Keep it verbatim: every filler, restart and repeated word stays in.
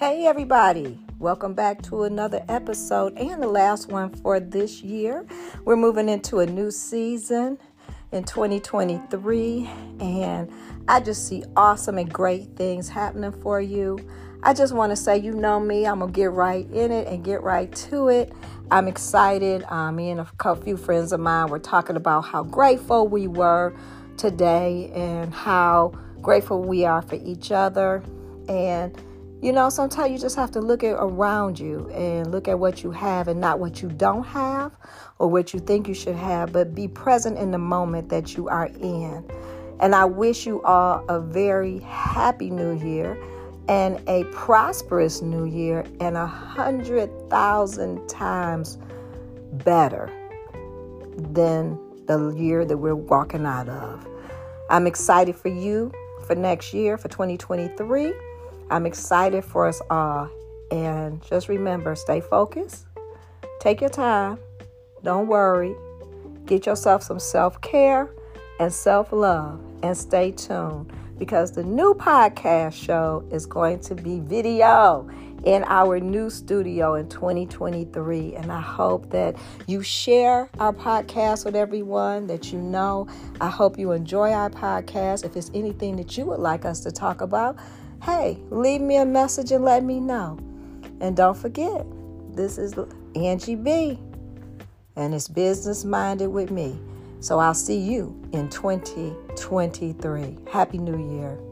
Hey everybody, welcome back to another episode and the last one for this year. We're moving into a new season in twenty twenty-three, and I just see awesome and great things happening for you. I just want to say, you know me, I'm going to get right in it and get right to it. I'm excited. Um, me and a few friends of mine were talking about how grateful we were today and how grateful we are for each other. And you know, sometimes you just have to look at around you and look at what you have and not what you don't have or what you think you should have, but be present in the moment that you are in. And I wish you all a very happy new year and a prosperous new year and a hundred thousand times better than the year that we're walking out of. I'm excited for you for next year, for twenty twenty-three. I'm excited for us all, and just remember, stay focused, take your time, don't worry, get yourself some self-care and self-love, and stay tuned, because the new podcast show is going to be video in our new studio in twenty twenty-three, and I hope that you share our podcast with everyone that you know. I hope you enjoy our podcast. If it's anything that you would like us to talk about, hey, leave me a message and let me know. And don't forget, this is Angie B, and it's Business Minded with me. So I'll see you in twenty twenty-three. Happy New Year.